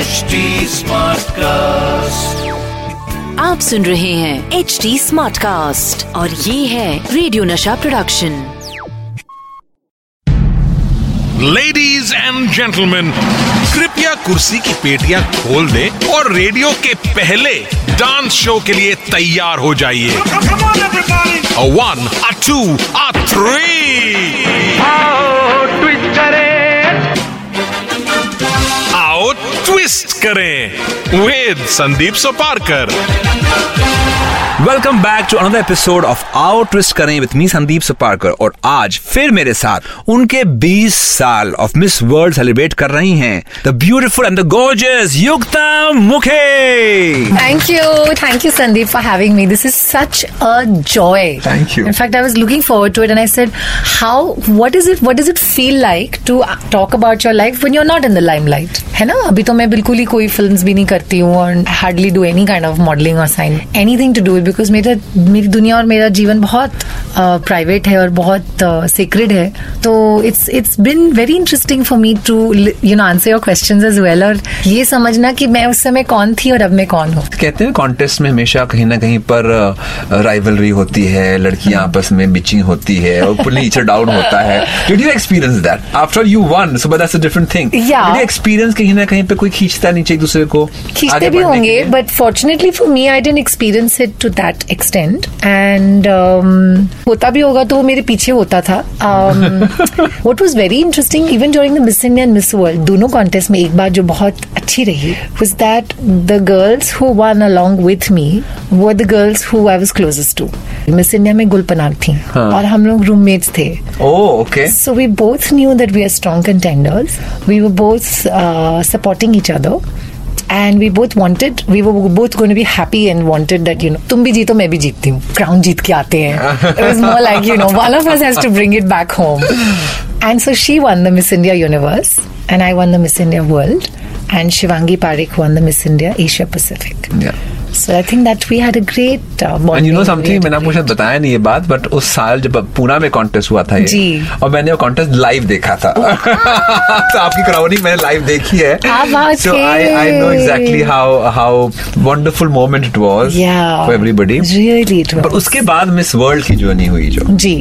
HD Smartcast. आप सुन रहे हैं HD Smartcast और ये है radio Nasha production. Ladies and gentleman, कृपया कुर्सी की पेटियां खोल दे और रेडियो के पहले डांस शो के लिए तैयार हो जाइए. 1, 2, 3. आओ ट्विस्ट करें, आओ ट्विस्ट करें विद संदीप सो. Welcome back to another episode of आओ ट्विस्ट करें विद मी संदीप सुपारकर. और आज फिर मेरे साथ उनके 20 साल ऑफ मिस वर्ल्ड सेलिब्रेट कर रही हैं the beautiful and the gorgeous Yukta Mookhey. Thank you Sandeep for having me. This is such a joy. Thank you. In fact I was looking forward to it and I said how what does it feel like to talk about your life when you are not in the limelight, है ना. अभी तो मैं बिल्कुल ही कोई films भी नहीं करती हूँ और hardly do any kind of modelling और sign anything to do, because मेरी दुनिया और मेरा जीवन बहुत प्राइवेट है और बहुत सीक्रेट है. तो it's been very interesting for me to you know answer your questions as well और ये समझना कि मैं उस समय कौन थी और अब मैं कौन हूँ. कहते हैं कॉन्टेस्ट में हमेशा कहीं ना कहीं पर राइवलरी होती है, लड़कियां आपस में बिचिंग होती है और पुली इच डाउन होता है. Did you experience that after you won? So but that's a different thing. Experience कहीं ना कहीं पे कोई खींचता नीचे एक दूसरे को, खींचते भी होंगे. But fortunately for me I didn't experience it to that extent. And होता भी होगा तो वो मेरे पीछे होता था. What was very interesting even during the Miss India and Miss World दोनों कॉन्टेस्ट में एक बार जो बहुत अच्छी रही was that the girls who won along with me were the girls who I was closest to. Miss India में गुल पनाह थी और हम लोग रूममेट्स थे. So we both knew that we are strong contenders. We were both supporting each other. And we were both going to be happy and wanted that, you know, तुम भी जीतो मैं भी जीतती हूँ, crown जीत के आते हैं. It was more like, you know, one of us has to bring it back home. And so she won the Miss India Universe and I won the Miss India World and Shivangi Parikh won the Miss India Asia Pacific. Yeah. So I think that we had a great bonding. And you know something, मैंने आपको शायद बताया नहीं ये बात, but उस साल जब पुणे में कॉन्टेस्ट हुआ था ये, और मैंने वो कॉन्टेस्ट लाइव देखा था. तो आपकी क्राउनिंग मैंने लाइव देखी है. So I know exactly how wonderful moment it was for everybody. Really it was. पर उसके बाद मिस वर्ल्ड की जर्नी हुई जी.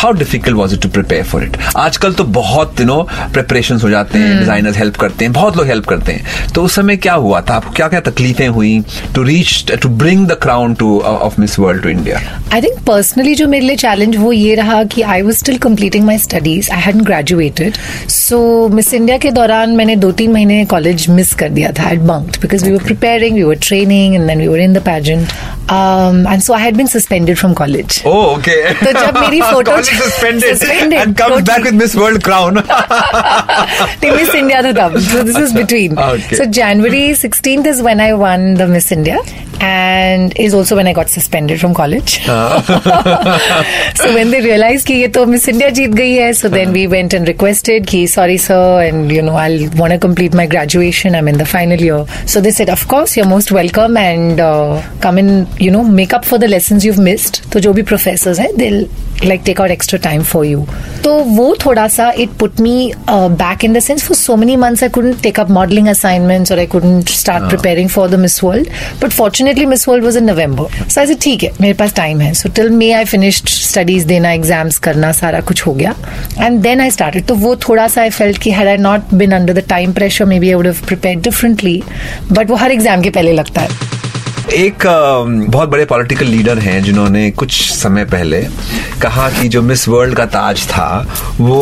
How difficult was it to prepare for it? आजकल तो बहुत दिनों preparations हो जाते हैं, designers help करते हैं, बहुत लोग help करते हैं. तो उस समय क्या हुआ था, आपको क्या क्या तकलीफें हुई to bring the crown of Miss World to India? I think personally जो मेरे लिए challenge वो ये रहा कि I was still completing my studies. I hadn't graduated. So Miss India के दौरान मैंने 2-3 महीने college miss कर दिया था. I had bunked because we were preparing, we were training and then we were in the pageant. And so I had been suspended from college. Oh, okay. So जब मेरी photo suspended and comes back with Miss World crown. तो Miss India था तब. So this is between. Okay. So January 16th is when I won the Miss India and is also when I got suspended from college. So when they realized कि ये तो Miss India जीत गई है, so then we went and requested कि sorry sir, and you know I'll want to complete my graduation, I'm in the final year. So they said of course you're most welcome and come in, you know, make up for the lessons you've missed. तो जो भी professors हैं they'll like take out extra time for you. तो वो थोड़ा सा it put me back in the sense for so many months I couldn't take up modeling assignments or I couldn't start preparing for the Miss World. But fortunately Miss World was in November. So I said ठीक है मेरे पास time है. So till May I finished studies देना, exams करना, सारा कुछ हो गया. And then I started. तो वो थोड़ा सा I felt कि had I not been under the time pressure maybe I would have prepared differently. But वो हर exam के पहले लगता है. एक बहुत बड़े पॉलिटिकल लीडर हैं जिन्होंने कुछ समय पहले कहा कि जो मिस वर्ल्ड का ताज था वो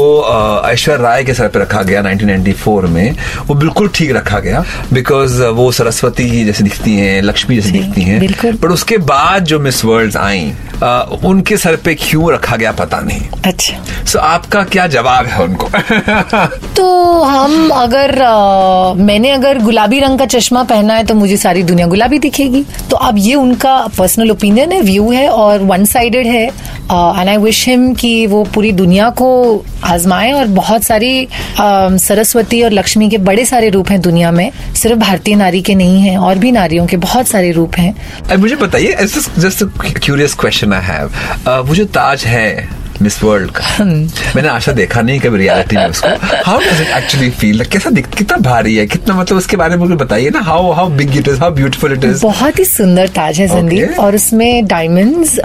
ऐश्वर्या राय के सर पर रखा गया 1994 में, वो बिल्कुल ठीक रखा गया बिकॉज वो सरस्वती जैसे दिखती हैं, लक्ष्मी जैसे दिखती हैं, पर उसके बाद जो मिस वर्ल्ड आई उनके सर पे क्यों रखा गया पता नहीं। अच्छा, सो आपका क्या जवाब है उनको? तो हम मैंने अगर गुलाबी रंग का चश्मा पहना है तो मुझे सारी दुनिया गुलाबी दिखेगी। तो अब ये उनका पर्सनल ओपिनियन है, व्यू है और वन साइडेड है। एंड आई विश हिम कि वो पूरी दुनिया को आजमाएं और बहुत सारी सरस्वती और लक्ष्मी के बड़े सारे रूप हैं दुनिया में, सिर्फ भारतीय नारी के नहीं हैं, और भी नारियों के बहुत सारे रूप हैं। मुझे बताइए, just curious question I have, वो जो ताज है मिस वर्ल्ड का, मैंने आशा देखा नहीं कभी रियलिटी में उसको, how does it actually feel, कैसा दिखता, कितना भारी है, कितना, मतलब उसके बारे में बताइए ना, how big it is, how beautiful it is. बहुत ही सुंदर ताज है संदीप, okay. और उसमें डायमंड्स,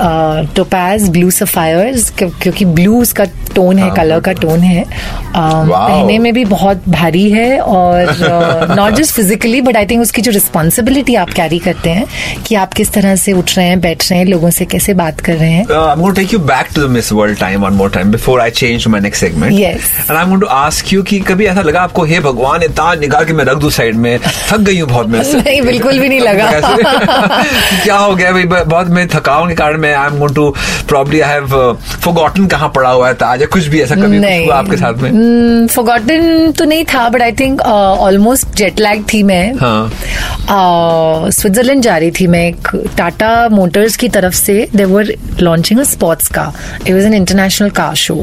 टोपाज, ब्लू सफायर्स, क्योंकि ब्लू उसका टोन है, कलर का टोन है। पहनने में भी बहुत भारी है और not just physically but I think उसकी जो रिस्पॉन्सिबिलिटी आप कैरी करते हैं कि आप किस तरह से उठ रहे हैं, बैठ रहे हैं, लोगों से कैसे बात कर रहे हैं। I'm going to take you back to the Miss World time one more time before I change to my next segment. Yes. And I'm going to ask you कि कभी ऐसा लगा आपको, हे भगवान, ये ताज निकाल के मैं रख दूं साइड में, थक गई हूँ बहुत मैं। नहीं, बिल्कुल भी नहीं लगा। क्या हो गया भाई, बहुत मैं थकान के कारण मैं I'm going to probably I have forgotten कहाँ पड़ा हुआ है ताज, कुछ भी ऐसा कभी नहीं हुआ आपके साथ में? फॉरगॉटन तो नहीं था but I think almost jet lag थी मैं। स्विट्जरलैंड जा रही थी मैं, एक टाटा मोटर्स की तरफ से they were launching a sports car, it was an international car show.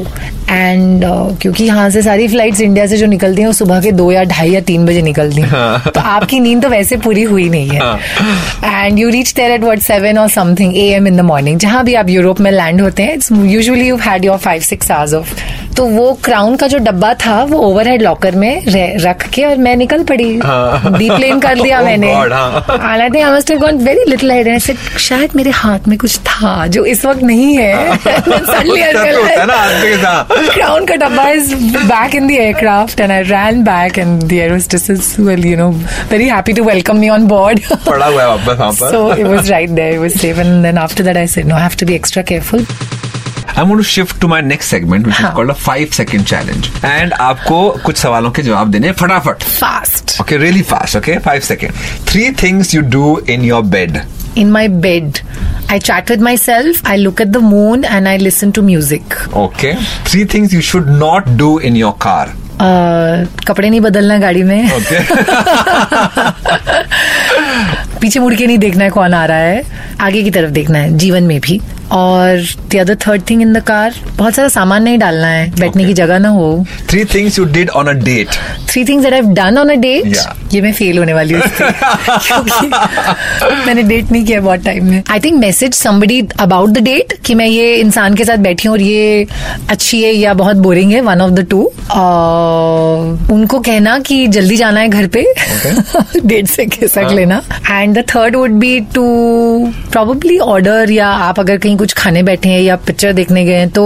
And क्योंकि यहाँ से सारी फ्लाइट्स इंडिया से जो निकलती हैं वो सुबह के 2 या 2:30 या 3 बजे निकलती हैं, तो आपकी नींद तो वैसे पूरी हुई नहीं है। And you reach there at what 7 और something AM in the morning, जहाँ भी आप यूरोप में लैंड होते हैं, it's usually you had your 5-6 hours of. तो वो क्राउन का जो डब्बा था वो ओवरहेड लॉकर में रख के और मैं निकल पड़ी, डीप्लेन कर दिया मैंने। हालांकि I must have gone very little head and I said शायद मेरे हाथ में कुछ था जो इस वक्त नहीं है। क्राउन का डब्बा is back in the aircraft and I ran back and the air hostess well you know very happy to welcome me on board, पड़ा हुआ है वापस पर। So it was right there, it was safe and then after that I said no I have to be extra careful. I'm going to shift to my next segment which is called a 5-second challenge and आपको कुछ सवालों के जवाब देने हैं फटाफट, fast, okay, really fast, okay, 5 seconds. 3 things you do in your bed. In my bed I chat with myself, I look at the moon and I listen to music. Okay. 3 things you should not do in your car. कपड़े नहीं बदलना गाड़ी में, okay. पीछे मुड़ के नहीं देखना है कौन आ रहा है, आगे की तरफ देखना है जीवन में भी। और the other third thing in the car, बहुत सारा सामान नहीं डालना है, बैठने की जगह ना हो। 3 things you did on a date. 3 things that I've done on a date. ये मैं फेल होने वाली हूँ क्योंकि मैंने डेट नहीं किया बहुत टाइम में। I think message somebody about the date कि मैं ये इंसान के साथ बैठी हूँ और ये अच्छी है या बहुत बोरिंग है, one of the two. उनको कहना कि जल्दी जाना है घर पे, डेट से खिसक लेना। And the third would be to probably order, या आप अगर कहीं कुछ खाने बैठे हैं या पिक्चर देखने गए हैं तो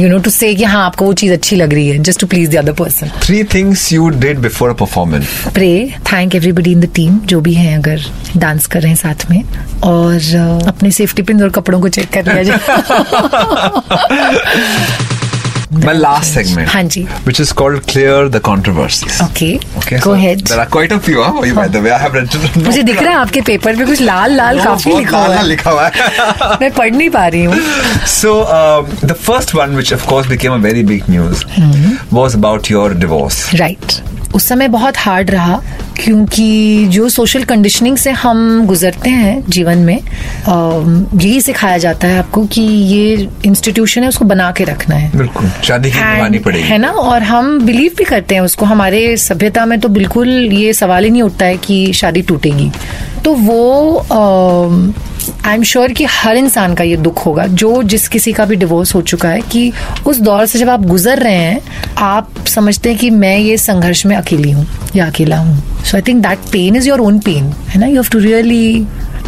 यू नो टू से कि हाँ आपको वो चीज अच्छी लग रही है, just to please the other person. 3 things you did before a performance. Pray, thank everybody in the team जो भी हैं अगर डांस कर रहे हैं साथ में, और अपने सेफ्टी पिन और कपड़ों को चेक कर लिया जाए। My last segment, which is called Clear the Controversies. Okay, go ahead. There are quite a few, by the way. I have read it. मुझे दिख रहा है आपके पेपर पे कुछ लाल काफी लिखा हुआ है, मैं पढ़ नहीं पा रही हूँ। So the first one, which of course became a very big news, was about your divorce. Right. उस समय बहुत हार्ड रहा क्योंकि जो सोशल कंडीशनिंग से हम गुजरते हैं जीवन में, यही सिखाया जाता है आपको कि ये इंस्टीट्यूशन है उसको बना के रखना है, बिल्कुल शादी की निभानी पड़ेगी, है ना। और हम बिलीव भी करते हैं उसको, हमारे सभ्यता में तो बिल्कुल ये सवाल ही नहीं उठता है कि शादी टूटेगी। तो वो आई एम श्योर कि हर इंसान का ये दुख होगा जो जिस किसी का भी डिवोर्स हो चुका है, कि उस दौर से जब आप गुजर रहे हैं आप समझते हैं कि मैं ये संघर्ष में अकेली हूँ या अकेला हूँ। So I think that pain is your own pain, है ना, you have to really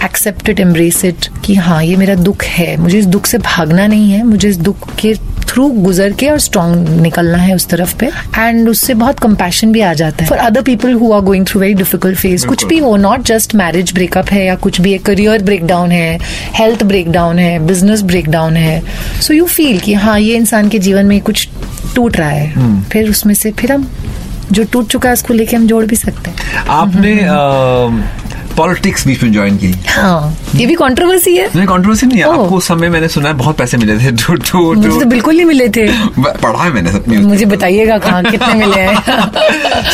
accept it, embrace it कि हाँ ये मेरा दुख है, मुझे इस दुख से भागना नहीं है, मुझे इस दुख के थ्रू गुजर के और स्ट्रॉन्ग निकलना है उस तरफ पे. एंड उससे बहुत कंपैशन भी आ जाता है for other people who are going through very difficult phase. कुछ भी हो, नॉट जस्ट मैरिज ब्रेकअप है या कुछ भी है, करियर ब्रेकडाउन है, हेल्थ ब्रेकडाउन है, बिजनेस ब्रेकडाउन है. सो यू फील कि हाँ ये इंसान के जीवन में कुछ टूट रहा है. फिर उसमें से फिर हम जो टूट चुका है उसको लेके हम जोड़ भी सकते हैं. आपने पॉलिटिक्स बीच में ज्वाइन की. हाँ, ये भी कंट्रोवर्सी है. नहीं, कंट्रोवर्सी नहीं है. आपको उस समय मैंने सुना है बहुत पैसे मिले थे. मुझे तो बिल्कुल नहीं मिले थे. पढ़ा है मैंने सब. मुझे बताइएगा कहाँ कितने मिले हैं.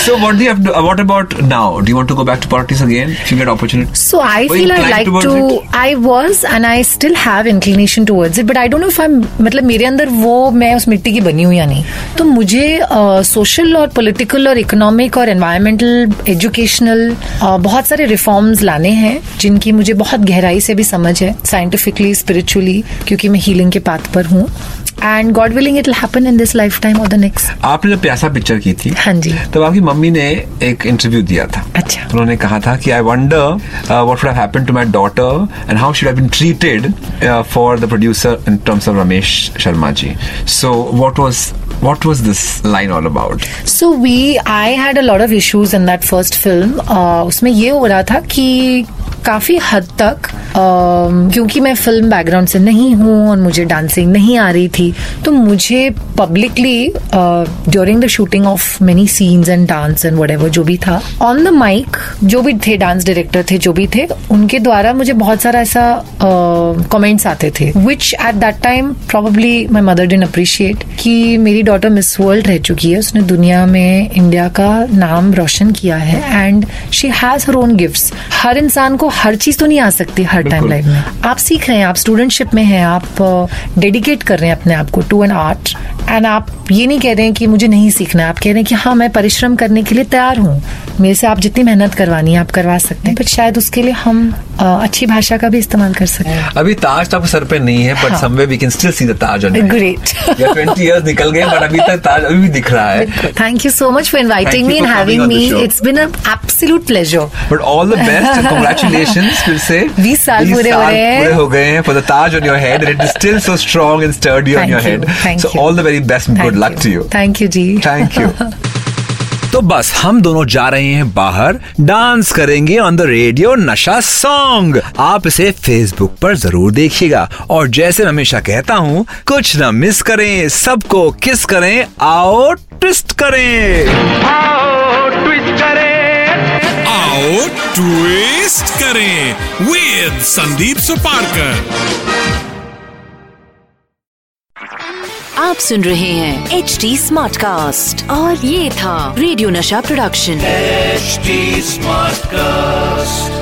So what about now, do you want to go back to politics again if you get opportunity? So I feel I like to, I was and I still have inclination towards it, but I don't know if I, मतलब मेरे अंदर वो, मैं उस मिट्टी की बनी हूं या नहीं. तो मुझे सोशल और पॉलिटिकल और इकोनॉमिक और एनवायरमेंटल, एजुकेशनल, बहुत सारे रिफॉर्म लाने हैं जिनकी मुझे बहुत गहराई से भी समझ है, साइंटिफिकली, स्पिरिचुअली, क्योंकि मैं हीलिंग के पाथ पर हूँ. And God willing it will happen in this life time और द नेक्स्ट. आपने जब प्यासा पिक्चर की थी, हाँ जी, तब आपकी मम्मी ने एक इंटरव्यू दिया था. अच्छा. उन्होंने कहा था कि I wonder what would have happened to my daughter and how should have been treated for the producer in terms of Ramesh Sharma ji. So What was this line all about? So I had a lot of issues in that first film. उसमें ये हो रहा था कि काफी हद तक क्योंकि मैं फिल्म बैकग्राउंड से नहीं हूँ और मुझे डांसिंग नहीं आ रही थी, तो मुझे publicly during the shooting of many scenes and dance and whatever जो भी था ऑन द माइक, जो भी थे डांस डायरेक्टर थे, जो भी थे, उनके द्वारा मुझे बहुत सारा ऐसा कमेंट्स आते थे which at that time probably my mother didn't appreciate कि मेरी डॉटर मिस वर्ल्ड रह चुकी है, उसने दुनिया में इंडिया का नाम रोशन किया है and she has her own gifts. हर इंसान को हर चीज तो नहीं आ सकती हर टाइम लाइफ में. आप सीख रहे हैं, आप स्टूडेंटशिप में हैं, आप डेडिकेट कर रहे हैं अपने आप को टू एन आर्ट एंड आप ये नहीं कह रहे हैं कि मुझे नहीं सीखना है, आप कह रहे हैं कि हाँ मैं परिश्रम करने के लिए तैयार हूँ, मेरे से आप जितनी मेहनत करवानी है आप करवा सकते हैं, बट शायद उसके लिए हम अच्छी भाषा का भी इस्तेमाल कर सकते हैं. अभी ताज तो आपके सर पे नहीं है, but somewhere we can still see the Taj on. Great. 20 years निकल गए बट अभी तक ताज अभी भी दिख रहा है. Thank you so much for inviting me and having me. It's been an absolute pleasure. But all the best. Congratulations. फिर से 20 साल पूरे हो गए हैं for the Taj on your head and it is still so strong and sturdy on your head. So all the very best. Good luck to you. Thank you ji. Thank you. तो बस हम दोनों जा रहे हैं बाहर, डांस करेंगे on the radio Nasha song. आप इसे फेसबुक पर जरूर देखिएगा और जैसे हमेशा कहता हूँ, कुछ न मिस करें, सबको किस करें, आओ ट्विस्ट करें, आओ ट्विस्ट करें, आओ ट्विस्ट करें विद संदीप सुपारकर. आप सुन रहे हैं HD Smartcast और ये था radio Nasha production HD Smartcast.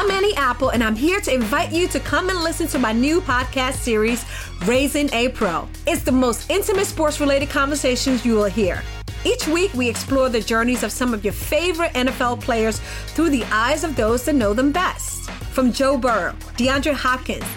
I'm Annie Apple and I'm here to invite you to come and listen to my new podcast series, Raising a Pro. It's the most intimate sports-related conversations you will hear. Each week, we explore the journeys of some of your favorite NFL players through the eyes of those that know them best. From Joe Burrow, DeAndre Hopkins,